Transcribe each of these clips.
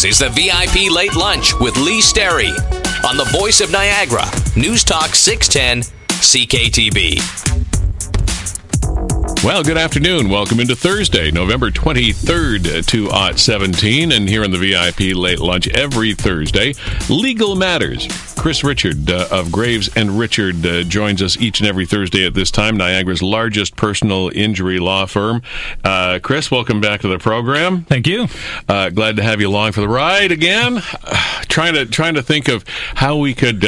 This is the VIP Late Lunch with Lee Sterry on The Voice of Niagara, News Talk 610 CKTB. Well, good afternoon. Welcome into Thursday, November 23rd, 2017. And here on the VIP Late Lunch every Thursday, Legal Matters. Chris Richard of Graves and Richard joins us each and every Thursday at this time, Niagara's largest personal injury law firm. Chris, welcome back to the program. Thank you. Glad to have you along for the ride again. Trying to think of how we could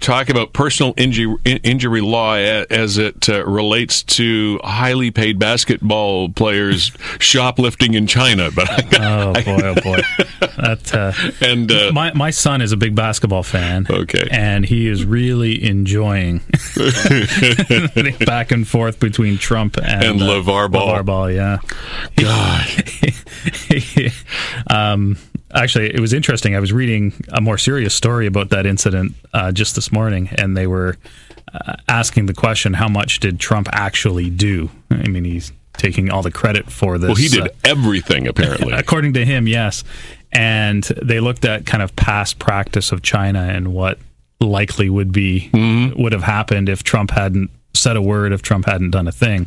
talk about personal injury law as it relates to highly paid basketball players shoplifting in China. But oh boy, that my son is a big basketball fan, okay, and he is really enjoying the back and forth between Trump and Levar Ball. Levar Ball, yeah. God. Actually, it was interesting. I was reading a more serious story about that incident just this morning, and they were asking the question, how much did Trump actually do? I mean, he's taking all the credit for this. Well, he did everything, apparently. According to him, yes. And they looked at kind of past practice of China and what likely would have happened if Trump hadn't said a word, if Trump hadn't done a thing.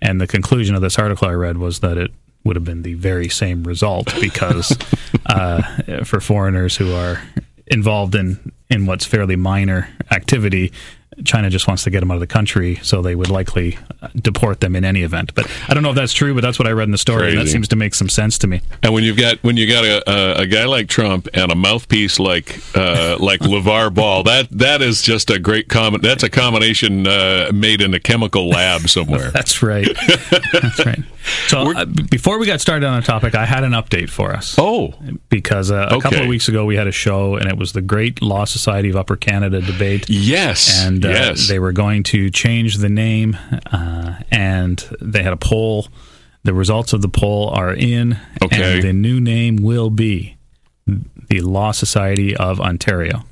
And the conclusion of this article I read was that it would have been the very same result, because for foreigners who are involved in what's fairly minor activity, China just wants to get them out of the country, so they would likely deport them in any event. But I don't know if that's true, but that's what I read in the story. Crazy. And that seems to make some sense to me. And when you got a guy like Trump and a mouthpiece like LeVar Ball, that is just a great comment. That's a combination made in a chemical lab somewhere. That's right. That's right. So before we got started on the topic, I had an update for us. Oh, because a couple of weeks ago we had a show, and it was the Great Law Society of Upper Canada debate. Yes, and they were going to change the name, and they had a poll. The results of the poll are in, and the new name will be the Law Society of Ontario.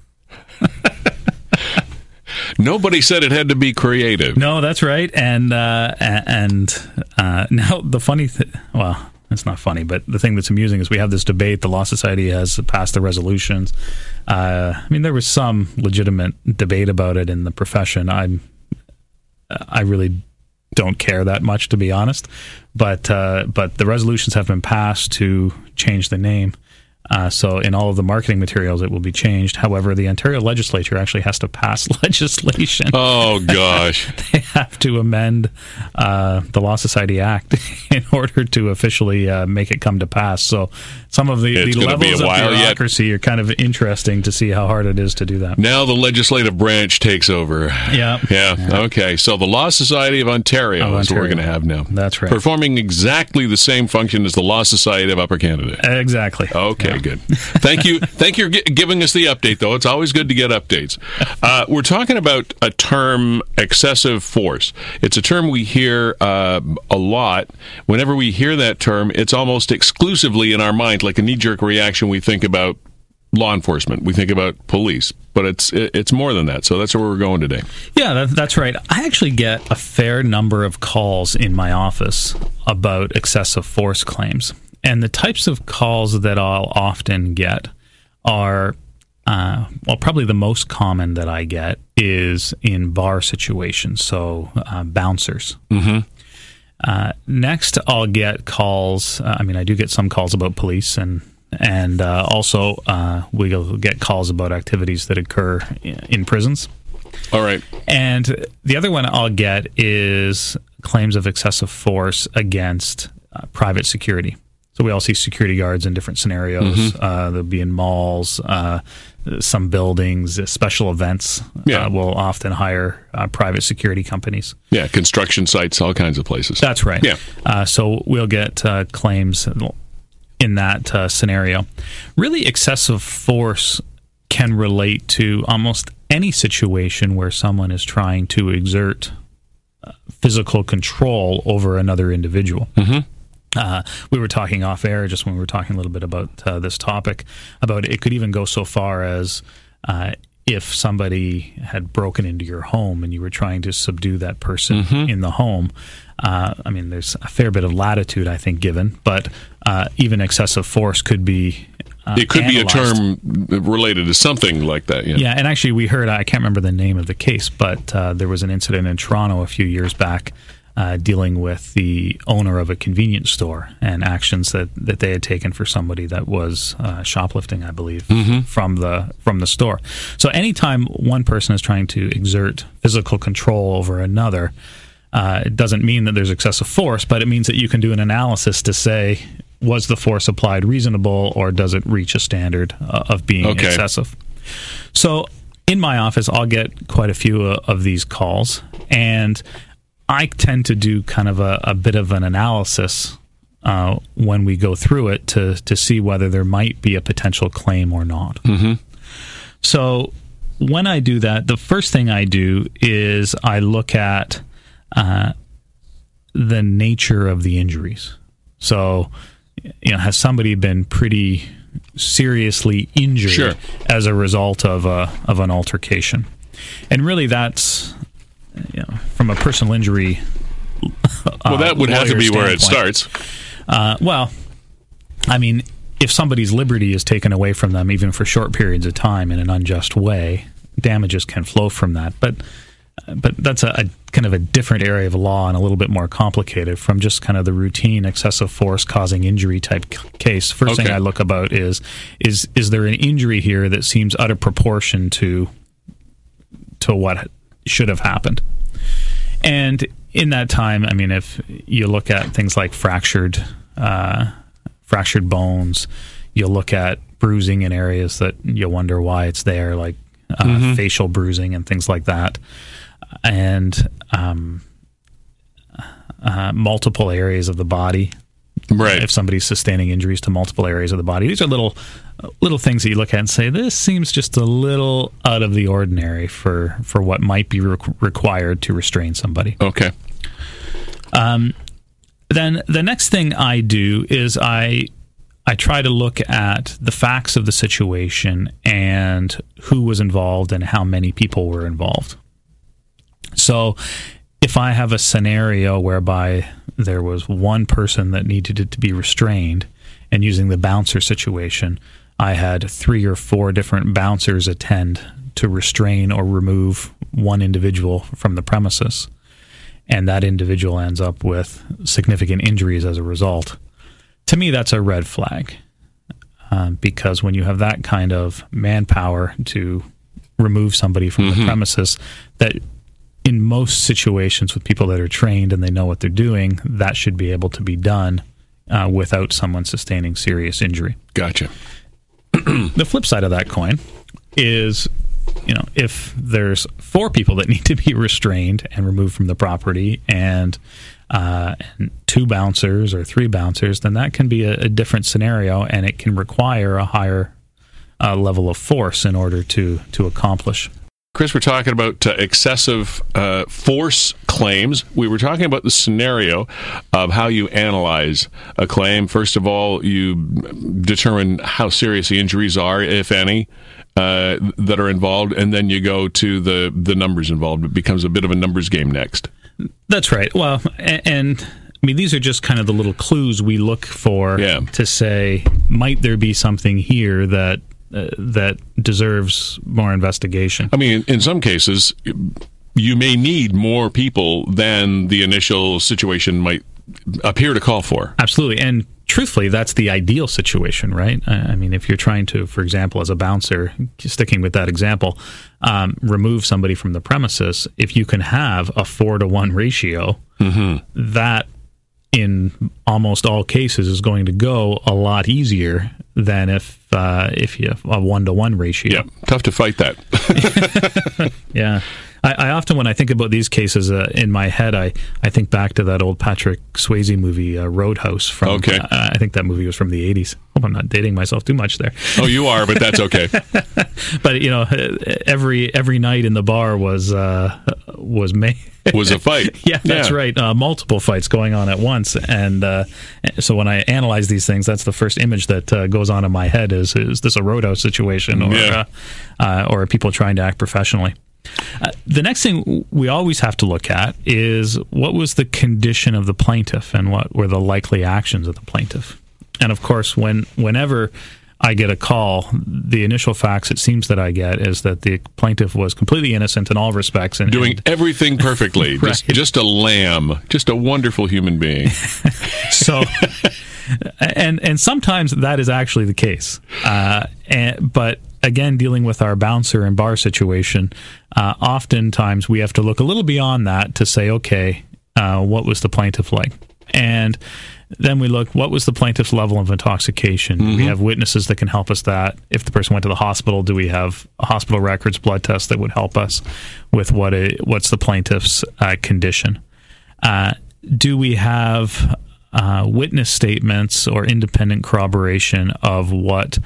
Nobody said it had to be creative. No, that's right. And now the funny thing, well, it's not funny, but the thing that's amusing is we have this debate. The Law Society has passed the resolutions. I mean, there was some legitimate debate about it in the profession. I really don't care that much, to be honest. But the resolutions have been passed to change the name. So in all of the marketing materials, it will be changed. However, the Ontario legislature actually has to pass legislation. Oh, gosh. They have to amend the Law Society Act in order to officially make it come to pass. So some of the levels of bureaucracy are kind of interesting to see how hard it is to do that. Now the legislative branch takes over. Yeah. Yeah. Okay. So the Law Society of Ontario is what we're going to have now. That's right. Performing exactly the same function as the Law Society of Upper Canada. Exactly. Okay. Yeah. Good. Thank you for giving us the update, though. It's always good to get updates. We're talking about a term, excessive force. It's a term we hear a lot. Whenever we hear that term, it's almost exclusively in our mind, like a knee-jerk reaction. We think about law enforcement. We think about police. But it's more than that. So that's where we're going today. Yeah, that's right. I actually get a fair number of calls in my office about excessive force claims. And the types of calls that I'll often get are, probably the most common that I get is in bar situations, so bouncers. Mm-hmm. Next, I'll get calls. I do get some calls about police, and also we'll get calls about activities that occur in prisons. All right. And the other one I'll get is claims of excessive force against private security. So we all see security guards in different scenarios. Mm-hmm. They'll be in malls, some buildings, special events. Yeah. Will often hire private security companies. Yeah, construction sites, all kinds of places. That's right. Yeah. So we'll get claims in that scenario. Really, excessive force can relate to almost any situation where someone is trying to exert physical control over another individual. Mm-hmm. We were talking off air just when we were talking a little bit about this topic, about it could even go so far as if somebody had broken into your home and you were trying to subdue that person in the home. There's a fair bit of latitude, I think, given, but even excessive force could be it could analyzed. Be a term related to something like that. Yeah, and actually we heard, I can't remember the name of the case, but there was an incident in Toronto a few years back dealing with the owner of a convenience store and actions that they had taken for somebody that was shoplifting, I believe, from the store. So anytime one person is trying to exert physical control over another, it doesn't mean that there's excessive force, but it means that you can do an analysis to say, was the force applied reasonable, or does it reach a standard of being excessive? So in my office, I'll get quite a few of these calls, and I tend to do kind of a bit of an analysis when we go through it to see whether there might be a potential claim or not. So when I do that, the first thing I do is I look at the nature of the injuries. So, you know, has somebody been pretty seriously injured as a result of an altercation? And really, that's, you know, from a personal injury. Well, that would have to be where it starts. Well, I mean, if somebody's liberty is taken away from them, even for short periods of time in an unjust way, damages can flow from that. But that's a kind of a different area of law and a little bit more complicated from just kind of the routine excessive force causing injury type case. First thing I look about is there an injury here that seems out of proportion to what should have happened? And in that time, I mean, if you look at things like fractured bones, you'll look at bruising in areas that you wonder why it's there, like facial bruising and things like that. And multiple areas of the body. Right. If somebody's sustaining injuries to multiple areas of the body, these are little things that you look at and say, this seems just a little out of the ordinary for what might be required to restrain somebody. Okay. Then the next thing I do is I try to look at the facts of the situation and who was involved and how many people were involved. So if I have a scenario whereby there was one person that needed to be restrained, and using the bouncer situation, I had 3 or 4 different bouncers attend to restrain or remove one individual from the premises, and that individual ends up with significant injuries as a result. To me, that's a red flag, because when you have that kind of manpower to remove somebody from the premises, that in most situations with people that are trained and they know what they're doing, that should be able to be done without someone sustaining serious injury. Gotcha. The flip side of that coin is, you know, if there's 4 people that need to be restrained and removed from the property and 2 bouncers or 3 bouncers, then that can be a different scenario, and it can require a higher level of force in order to accomplish. Chris, we're talking about excessive force claims. We were talking about the scenario of how you analyze a claim. First of all, you determine how serious the injuries are, if any, that are involved, and then you go to the numbers involved. It becomes a bit of a numbers game next. That's right. Well, and I mean, these are just kind of the little clues we look for to say, might there be something here that deserves more investigation. I mean, in some cases, you may need more people than the initial situation might appear to call for. Absolutely. And truthfully, that's the ideal situation, right? I mean, if you're trying to, for example, as a bouncer, sticking with that example, remove somebody from the premises, if you can have a 4-to-1 ratio, that in almost all cases is going to go a lot easier than if you have a 1-to-1 ratio. Yeah, tough to fight that. Yeah. I often, when I think about these cases in my head, I think back to that old Patrick Swayze movie, Roadhouse. I think that movie was from the 80s. Hope I'm not dating myself too much there. Oh, you are, but that's okay. But, you know, every night in the bar was a fight. Yeah, that's right. Multiple fights going on at once. And so when I analyze these things, that's the first image that goes on in my head is this a roadhouse situation or are people trying to act professionally? The next thing we always have to look at is what was the condition of the plaintiff and what were the likely actions of the plaintiff. And of course, whenever I get a call, the initial facts it seems that I get is that the plaintiff was completely innocent in all respects. And doing everything perfectly. Right. Just a lamb. Just a wonderful human being. So, and sometimes that is actually the case. But again, dealing with our bouncer and bar situation, oftentimes we have to look a little beyond that to say, okay, what was the plaintiff like? And then we look, what was the plaintiff's level of intoxication? Mm-hmm. We have witnesses that can help us that. If the person went to the hospital, do we have hospital records, blood tests that would help us with what's the plaintiff's condition? Do we have witness statements or independent corroboration of what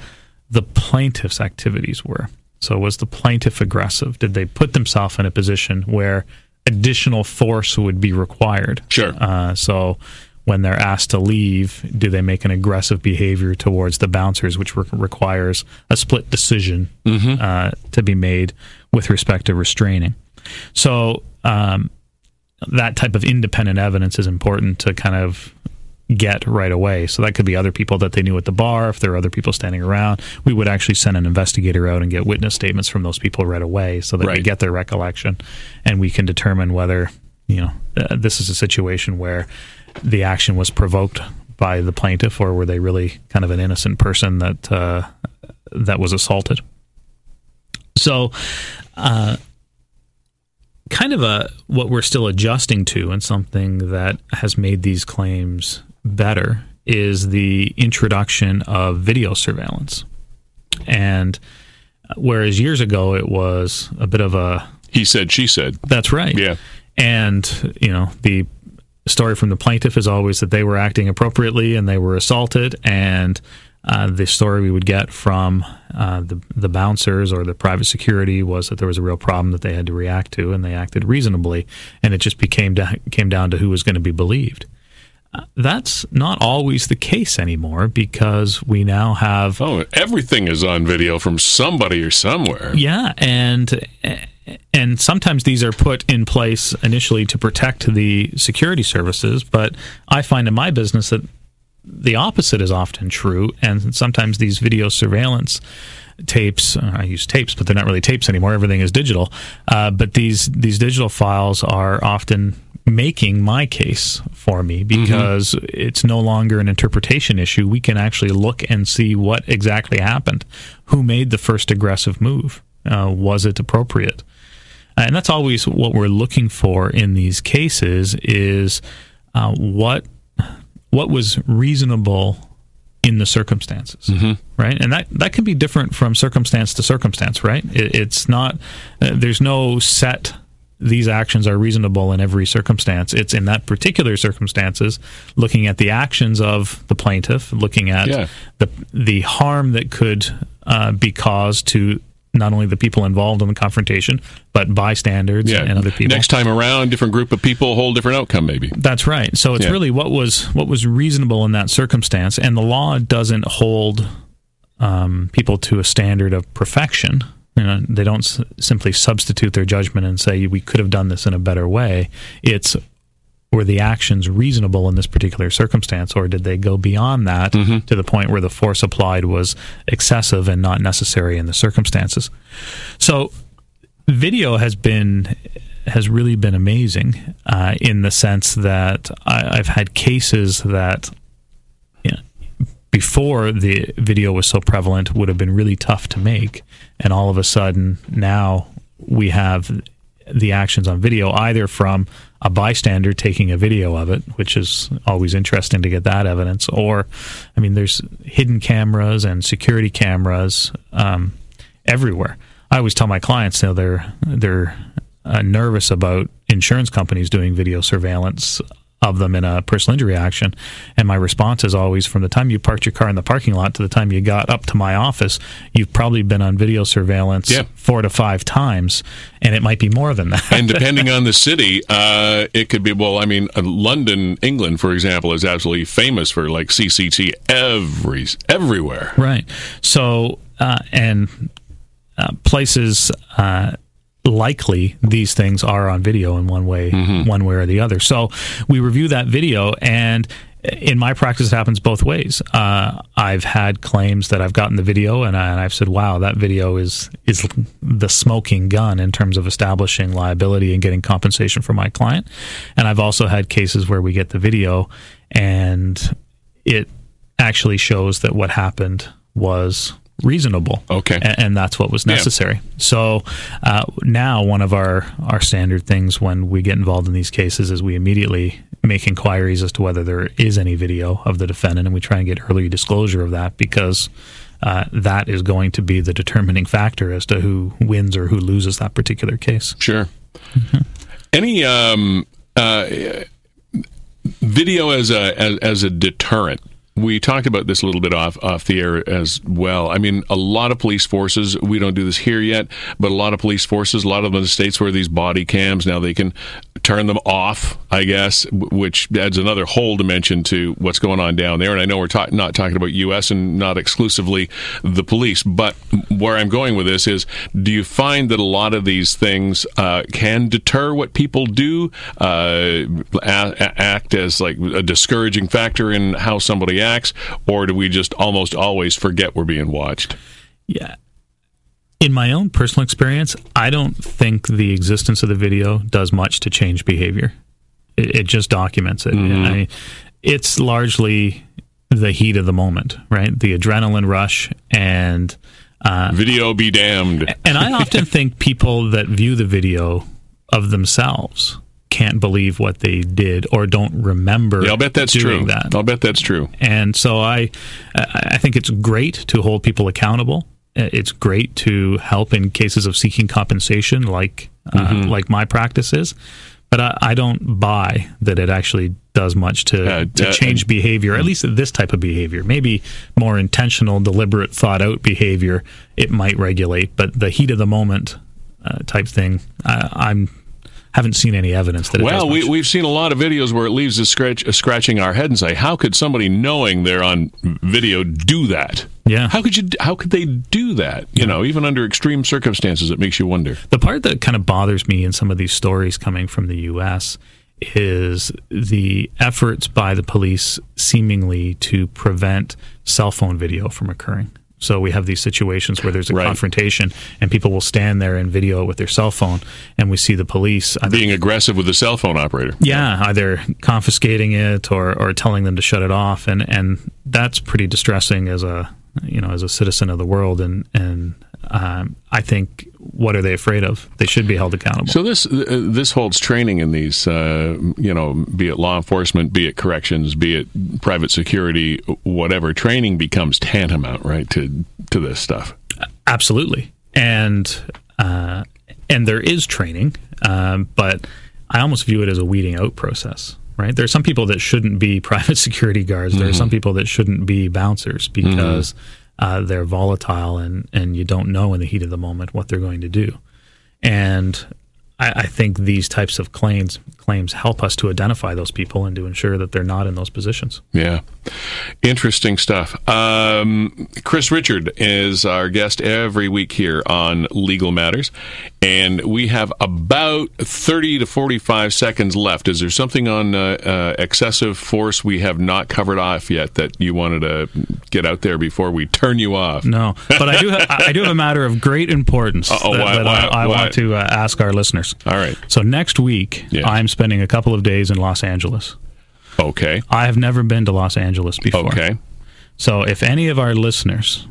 the plaintiff's activities were? So was the plaintiff aggressive? Did they put themselves in a position where additional force would be required? Sure. So when they're asked to leave, do they make an aggressive behavior towards the bouncers, which requires a split decision to be made with respect to restraining? So that type of independent evidence is important to kind of get right away. So that could be other people that they knew at the bar. If there are other people standing around, we would actually send an investigator out and get witness statements from those people right away so that we get their recollection and we can determine whether, you know, this is a situation where the action was provoked by the plaintiff or were they really kind of an innocent person that that was assaulted. So kind of what we're still adjusting to, and something that has made these claims better, is the introduction of video surveillance. And whereas years ago it was a bit of a he said, she said. That's right. Yeah. And, you know, the story from the plaintiff is always that they were acting appropriately and they were assaulted, and the story we would get from the bouncers or the private security was that there was a real problem that they had to react to and they acted reasonably, and it just came down to who was going to be believed. That's not always the case anymore because we now have... Oh, everything is on video from somebody or somewhere. Yeah, and sometimes these are put in place initially to protect the security services, but I find in my business that the opposite is often true, and sometimes these video surveillance tapes, I use tapes, but they're not really tapes anymore, everything is digital, but these digital files are often making my case for me because it's no longer an interpretation issue. We can actually look and see what exactly happened. Who made the first aggressive move? Was it appropriate? And that's always what we're looking for in these cases is what was reasonable in the circumstances, right? And that can be different from circumstance to circumstance, right? It's not, there's no set, these actions are reasonable in every circumstance. It's in that particular circumstances, looking at the actions of the plaintiff, looking at the harm that could be caused to not only the people involved in the confrontation, but bystanders and other people. Next time around, different group of people, whole different outcome, maybe. That's right. So it's really what was reasonable in that circumstance, and the law doesn't hold people to a standard of perfection. You know, they don't simply substitute their judgment and say, we could have done this in a better way. It's, were the actions reasonable in this particular circumstance, or did they go beyond that to the point where the force applied was excessive and not necessary in the circumstances? So video has really been amazing in the sense that I've had cases that before the video was so prevalent would have been really tough to make, and all of a sudden now we have the actions on video, either from a bystander taking a video of it, which is always interesting to get that evidence, or, I mean, there's hidden cameras and security cameras everywhere. I always tell my clients, they're nervous about insurance companies doing video surveillance of them in a personal injury action, and my response is always, from the time you parked your car in the parking lot to the time you got up to my office, you've probably been on video surveillance 4 to 5 times, and it might be more than that. And depending on the city, it could be, well, I mean, London, England, for example, is absolutely famous for, like, CCTV everywhere. Right. So, places... likely these things are on video in one way or the other. So we review that video, and in my practice, it happens both ways. I've had claims that I've gotten the video, and I've said, wow, that video is the smoking gun in terms of establishing liability and getting compensation for my client. And I've also had cases where we get the video, and it actually shows that what happened was reasonable. Okay. And that's what was necessary. Yeah. So now one of our standard things when we get involved in these cases is we immediately make inquiries as to whether there is any video of the defendant, and we try and get early disclosure of that, because that is going to be the determining factor as to who wins or who loses that particular case. Sure. Mm-hmm. Any video as a deterrent? We talked about this a little bit off the air as well. I mean, a lot of police forces, we don't do this here yet, but a lot of police forces, a lot of them in the States wear these body cams. Now they can turn them off, I guess, which adds another whole dimension to what's going on down there. And I know we're not talking about U.S. and not exclusively the police, but where I'm going with this is, do you find that a lot of these things can deter what people do, act as like a discouraging factor in how somebody acts, or do we just almost always forget we're being watched? Yeah. In my own personal experience, I don't think the existence of the video does much to change behavior. It just documents it. Mm-hmm. It's largely the heat of the moment, right? The adrenaline rush and... video be damned. And I often think people that view the video of themselves can't believe what they did or don't remember. Yeah, I'll bet that's true. I'll bet that's true. And so I think it's great to hold people accountable. It's great to help in cases of seeking compensation, like my practice is. But I don't buy that it actually does much to change behavior, at least this type of behavior. Maybe more intentional, deliberate, thought-out behavior it might regulate, but the heat of the moment type thing, haven't seen any evidence that it does much. Well, we've seen a lot of videos where it leaves us scratching our head and say, how could somebody knowing they're on video do that? Yeah. How could they do that? You know, even under extreme circumstances, it makes you wonder. The part that kind of bothers me in some of these stories coming from the U.S. is the efforts by the police seemingly to prevent cell phone video from occurring. So we have these situations where there's a confrontation, and people will stand there and video it with their cell phone, and we see the police... being aggressive with the cell phone operator. Yeah, either confiscating it or telling them to shut it off, and that's pretty distressing as a citizen of the world, and I think... What are they afraid of? They should be held accountable. So this holds training in these, be it law enforcement, be it corrections, be it private security, whatever. Training becomes tantamount, right, to this stuff. Absolutely, and there is training, but I almost view it as a weeding out process. Right? There are some people that shouldn't be private security guards. There are some people that shouldn't be bouncers because. Mm-hmm. They're volatile, and you don't know in the heat of the moment what they're going to do. And I think these types of claims help us to identify those people and to ensure that they're not in those positions. Yeah. Interesting stuff. Chris Richard is our guest every week here on Legal Matters, and we have about 30 to 45 seconds left. Is there something on excessive force we have not covered off yet that you wanted to get out there before we turn you off? No, but I do have a matter of great importance that I want to ask our listeners. All right. So next week, I'm spending a couple of days in Los Angeles. Okay. I have never been to Los Angeles before. Okay. So if any of our listeners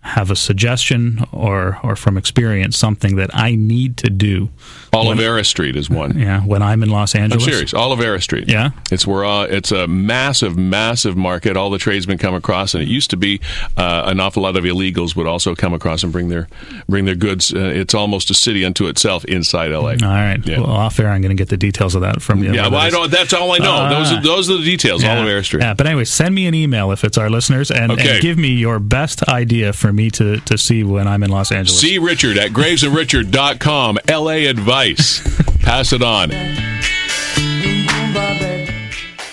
have a suggestion or from experience something that I need to do. Oliveira Street is one. Yeah, when I'm in Los Angeles. I'm serious. Oliveira Street. Yeah. It's where it's a massive, massive market. All the tradesmen come across, and it used to be an awful lot of illegals would also come across and bring their goods. It's almost a city unto itself inside LA. All right. Yeah. Well, off air, I'm going to get the details of that from you. Yeah, well, that's all I know. Those are the details. Yeah. Oliveira Street. Yeah, but anyway, send me an email if it's our listeners, and give me your best idea for me to see when I'm in Los Angeles. See Richard at gravesandrichard.com. LA advice. Pass it on.